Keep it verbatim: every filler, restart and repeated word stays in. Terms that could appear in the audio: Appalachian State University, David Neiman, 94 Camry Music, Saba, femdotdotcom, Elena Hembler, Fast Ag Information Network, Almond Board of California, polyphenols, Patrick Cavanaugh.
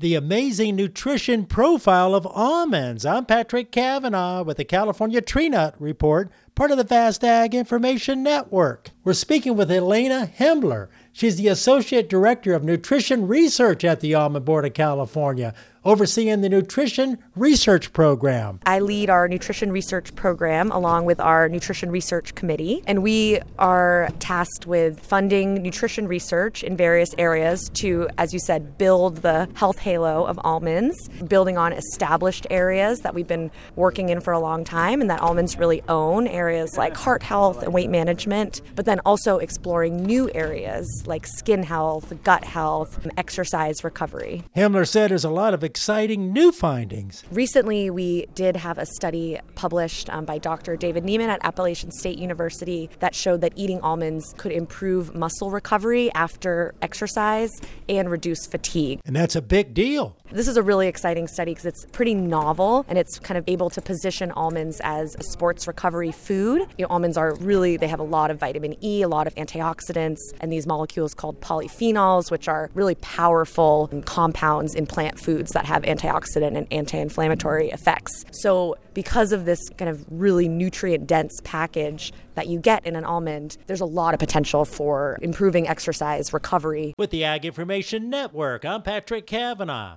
The amazing nutrition profile of almonds. I'm Patrick Cavanaugh with the California Tree Nut Report, part of the Fast Ag Information Network. We're speaking with Elena Hembler. She's the Associate Director of Nutrition Research at the Almond Board of California, overseeing the Nutrition Research Program. I lead our Nutrition Research Program along with our Nutrition Research Committee, and we are tasked with funding nutrition research in various areas to, as you said, build the health halo of almonds, building on established areas that we've been working in for a long time and that almonds really own, areas like heart health and weight management, but then also exploring new areas like skin health, gut health, and exercise recovery. Hembler said there's a lot of exciting new findings. Recently, we did have a study published um, by Doctor David Neiman at Appalachian State University that showed that eating almonds could improve muscle recovery after exercise and reduce fatigue. And that's a big deal. This is a really exciting study because it's pretty novel and it's kind of able to position almonds as a sports recovery food. You know, almonds are really, they have a lot of vitamin E, a lot of antioxidants, and these molecules called polyphenols, which are really powerful compounds in plant foods that have antioxidant and anti-inflammatory effects. So because of this kind of really nutrient-dense package that you get in an almond, there's a lot of potential for improving exercise recovery. With the Ag Information Network, I'm Patrick Cavanaugh.